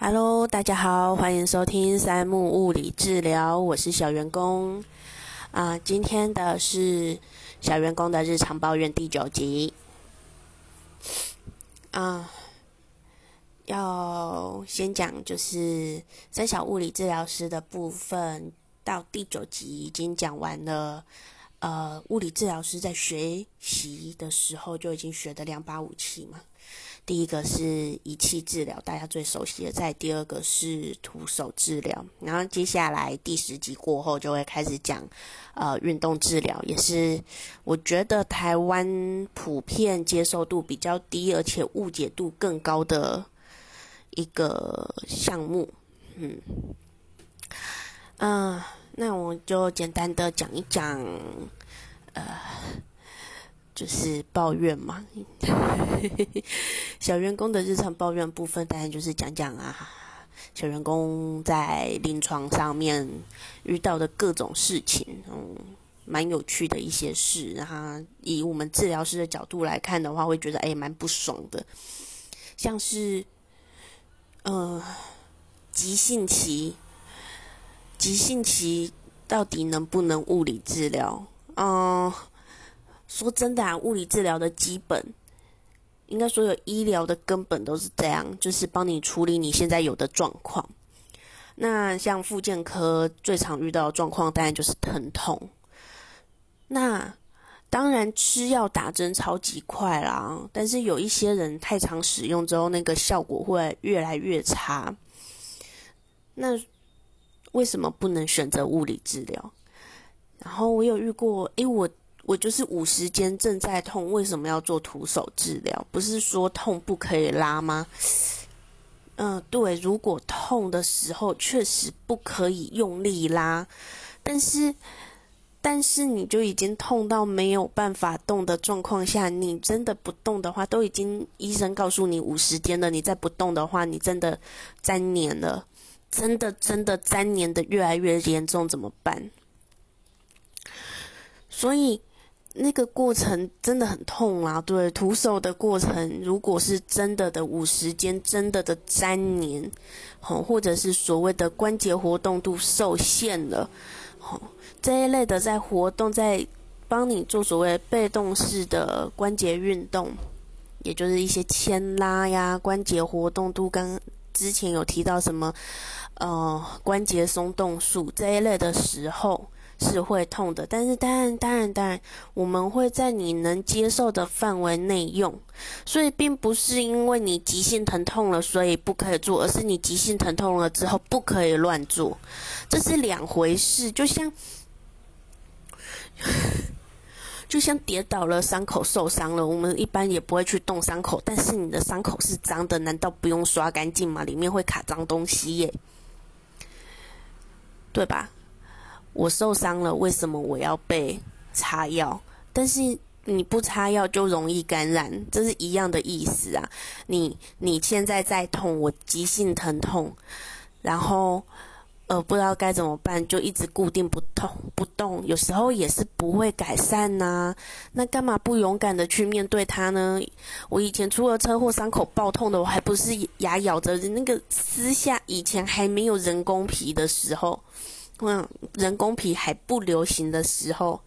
Hello， 大家好，欢迎收听三木物理治疗，我是小员工。今天的是小员工的日常抱怨第9集。要先讲就是三小物理治疗师的部分，到第9集已经讲完了。物理治疗师在学习的时候就已经学的2把武器嘛。第一个是仪器治疗，大家最熟悉的；再第二个是徒手治疗，然后接下来第10集过后就会开始讲运动治疗，也是我觉得台湾普遍接受度比较低，而且误解度更高的一个项目。那我就简单的讲一讲，就是抱怨嘛。小员工的日常抱怨部分，当然就是讲讲小员工在临床上面遇到的各种事情，蛮有趣的一些事。然后以我们治疗师的角度来看的话，会觉得蛮不爽的，像是急性期到底能不能物理治疗？说真的物理治疗的基本，应该所有医疗的根本都是这样，就是帮你处理你现在有的状况。那像复健科最常遇到的状况，当然就是疼痛。那当然吃药打针超级快啦，但是有一些人太常使用之后，那个效果会越来越差。那为什么不能选择物理治疗？然后我有遇过，我就是50间正在痛，为什么要做徒手治疗？不是说痛不可以拉吗？对，如果痛的时候确实不可以用力拉，但是你就已经痛到没有办法动的状况下，你真的不动的话，都已经医生告诉你50天了，你再不动的话，你真的粘黏了。真的粘黏的越来越严重怎么办？所以那个过程真的很痛啦。对，徒手的过程如果是真的的50间真的的粘黏，或者是所谓的关节活动度受限了，这一类的在活动在帮你做所谓被动式的关节运动，也就是一些牵拉呀、关节活动度跟。之前有提到什么关节松动术这一类的时候是会痛的，但是当然我们会在你能接受的范围内用，所以并不是因为你急性疼痛了所以不可以做，而是你急性疼痛了之后不可以乱做，这是2回事。就像跌倒了，伤口受伤了，我们一般也不会去动伤口，但是你的伤口是脏的，难道不用刷干净吗？里面会卡脏东西耶，对吧？我受伤了，为什么我要被擦药？但是你不擦药就容易感染，这是一样的意思啊。你现在在痛，我急性疼痛，然后不知道该怎么办，就一直固定不动，有时候也是不会改善呐。那干嘛不勇敢的去面对它呢？我以前出了车祸，伤口爆痛的，我还不是牙咬着那个撕下，以前还没有人工皮的时候，人工皮还不流行的时候，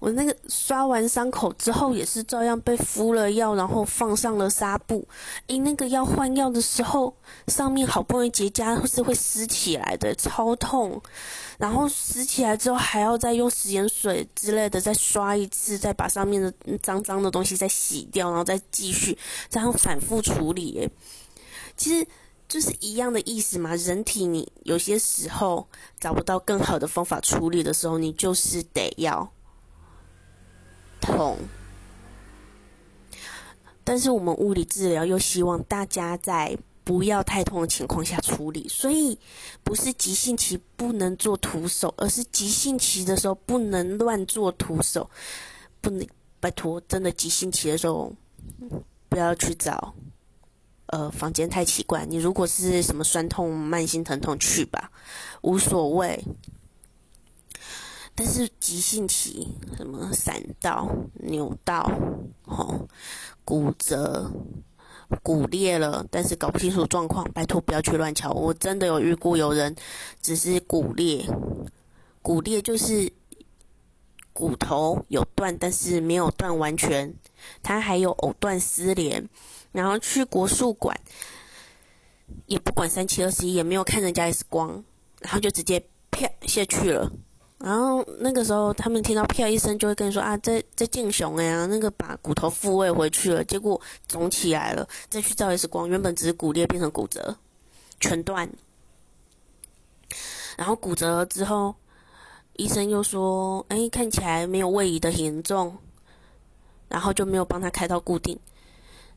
我那个刷完伤口之后也是照样被敷了药，然后放上了纱布。那个要换药的时候，上面好不容易结痂是会撕起来的，超痛。然后撕起来之后还要再用食盐水之类的再刷一次，再把上面的脏脏的东西再洗掉，然后再继续这样反复处理耶。其实就是一样的意思嘛，人体你有些时候找不到更好的方法处理的时候，你就是得要痛，但是我们物理治疗又希望大家在不要太痛的情况下处理，所以不是急性期不能做徒手，而是急性期的时候不能乱做徒手，不能，拜托，真的急性期的时候不要去找房间太奇怪，你如果是什么酸痛、慢性疼痛去吧，无所谓。但是急性期什么闪到、扭到、骨折、骨裂了，但是搞不清楚状况，拜托不要去乱瞧。我真的有遇过有人只是骨裂，骨裂就是骨头有断，但是没有断完全，他还有藕断丝连，然后去国术馆也不管3721，也没有看人家 X 光，然后就直接啪下去了。然后那个时候他们听到啪一声就会跟你说啊，这进熊啊，那个把骨头复位回去了，结果肿起来了，再去照 X 光，原本只是骨裂变成骨折，全断。然后骨折了之后，医生又说，哎，看起来没有位移的严重，然后就没有帮他开到固定。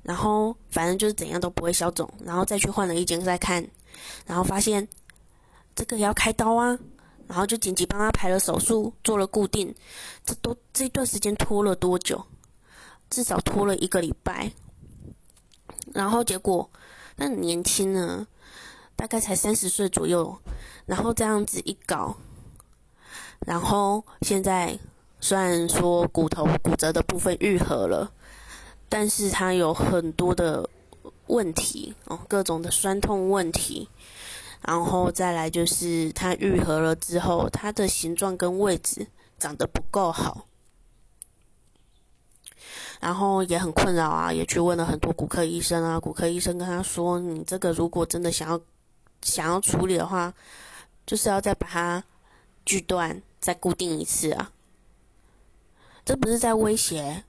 然后反正就是怎样都不会消肿，然后再去换了一间再看，然后发现这个也要开刀啊，然后就紧急帮他排了手术，做了固定。这段时间拖了多久？至少拖了1个礼拜。然后结果那很年轻呢，大概才30岁左右，然后这样子一搞，然后现在虽然说骨头骨折的部分愈合了，但是他有很多的问题哦，各种的酸痛问题，然后再来就是他愈合了之后，他的形状跟位置长得不够好，然后也很困扰啊，也去问了很多骨科医生啊，骨科医生跟他说，你这个如果真的想要处理的话，就是要再把它锯断，再固定一次啊。这不是在威胁，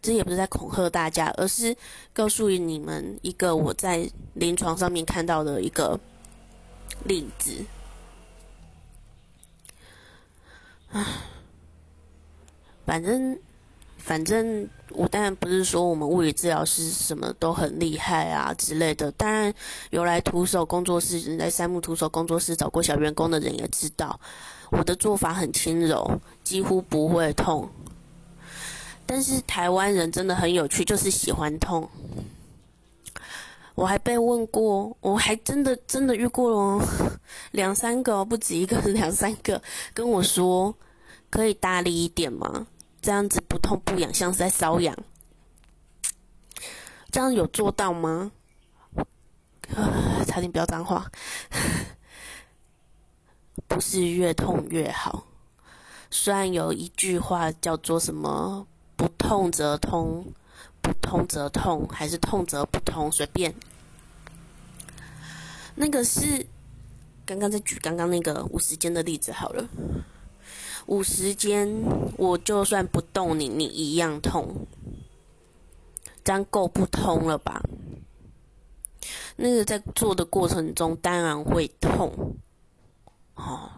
这也不是在恐吓大家，而是告诉你们一个我在临床上面看到的一个例子。反正我当然不是说我们物理治疗师什么都很厉害啊之类的，当然有来徒手工作室，人在三木徒手工作室找过小员工的人也知道，我的做法很轻柔，几乎不会痛。但是台湾人真的很有趣，就是喜欢痛。我还被问过，我还真的遇过了2、3个，不止一个，2、3个跟我说，可以大力一点吗？这样子不痛不痒，像是在瘙痒。这样有做到吗？差点不要脏话。不是越痛越好。虽然有一句话叫做什么“不痛则痛，不痛则痛”，还是“痛则不痛”，随便。那个是刚刚在举刚刚那个50间的例子好了。50间，我就算不动你，你一样痛，这样够不通了吧？那个在做的过程中，当然会痛，哦。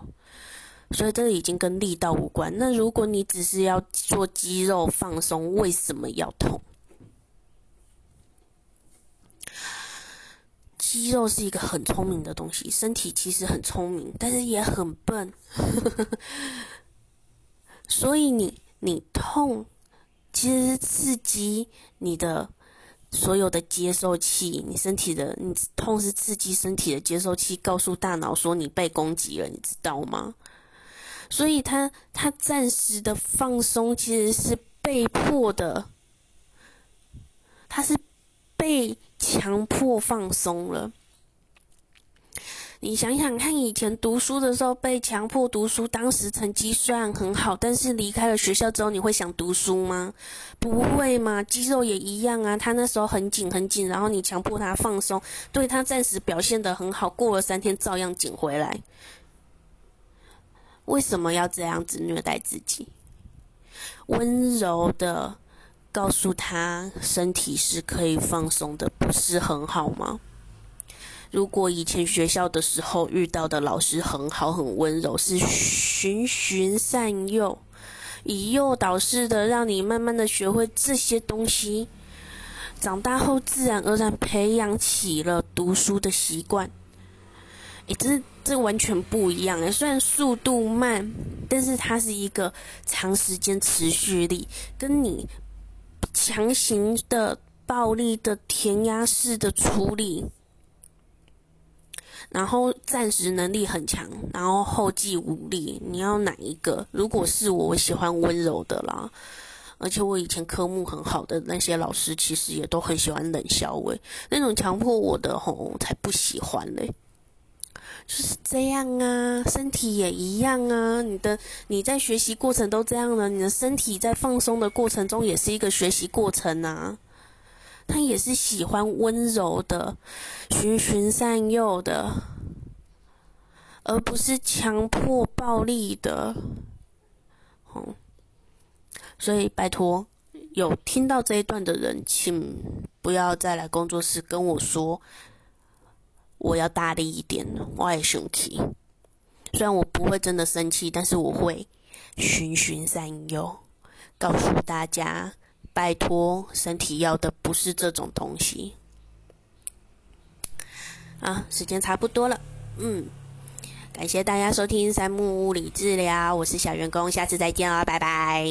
所以这已经跟力道无关。那如果你只是要做肌肉放松，为什么要痛？肌肉是一个很聪明的东西，身体其实很聪明，但是也很笨。所以你痛，其实是刺激你的所有的接受器，你痛是刺激身体的接受器，告诉大脑说你被攻击了，你知道吗？所以他暂时的放松其实是被迫的，他是被强迫放松了。你想想看，以前读书的时候被强迫读书，当时成绩虽然很好，但是离开了学校之后，你会想读书吗？不会嘛，肌肉也一样啊。他那时候很紧很紧，然后你强迫他放松，对，他暂时表现得很好，过了3天照样紧回来。为什么要这样子虐待自己？温柔的告诉他，身体是可以放松的，不是很好吗？如果以前学校的时候遇到的老师很好很温柔，是循循善诱，以诱导式的让你慢慢的学会这些东西，长大后自然而然培养起了读书的习惯。这完全不一样。虽然速度慢，但是它是一个长时间持续力，跟你强行的暴力的填压式的处理，然后暂时能力很强，然后后继无力，你要哪一个？如果是我喜欢温柔的啦，而且我以前科目很好的那些老师其实也都很喜欢冷笑话，那种强迫我的吼才不喜欢嘞。就是这样啊，身体也一样啊，你在学习过程都这样了，你的身体在放松的过程中也是一个学习过程啊。他也是喜欢温柔的、循循善诱的，而不是强迫暴力的。所以拜托，有听到这一段的人，请不要再来工作室跟我说我要大力一点，我会生气。虽然我不会真的生气，但是我会循循善诱，告诉大家拜托，身体要的不是这种东西啊！时间差不多了，感谢大家收听三木物理治疗，我是小员工，下次再见哦，拜拜。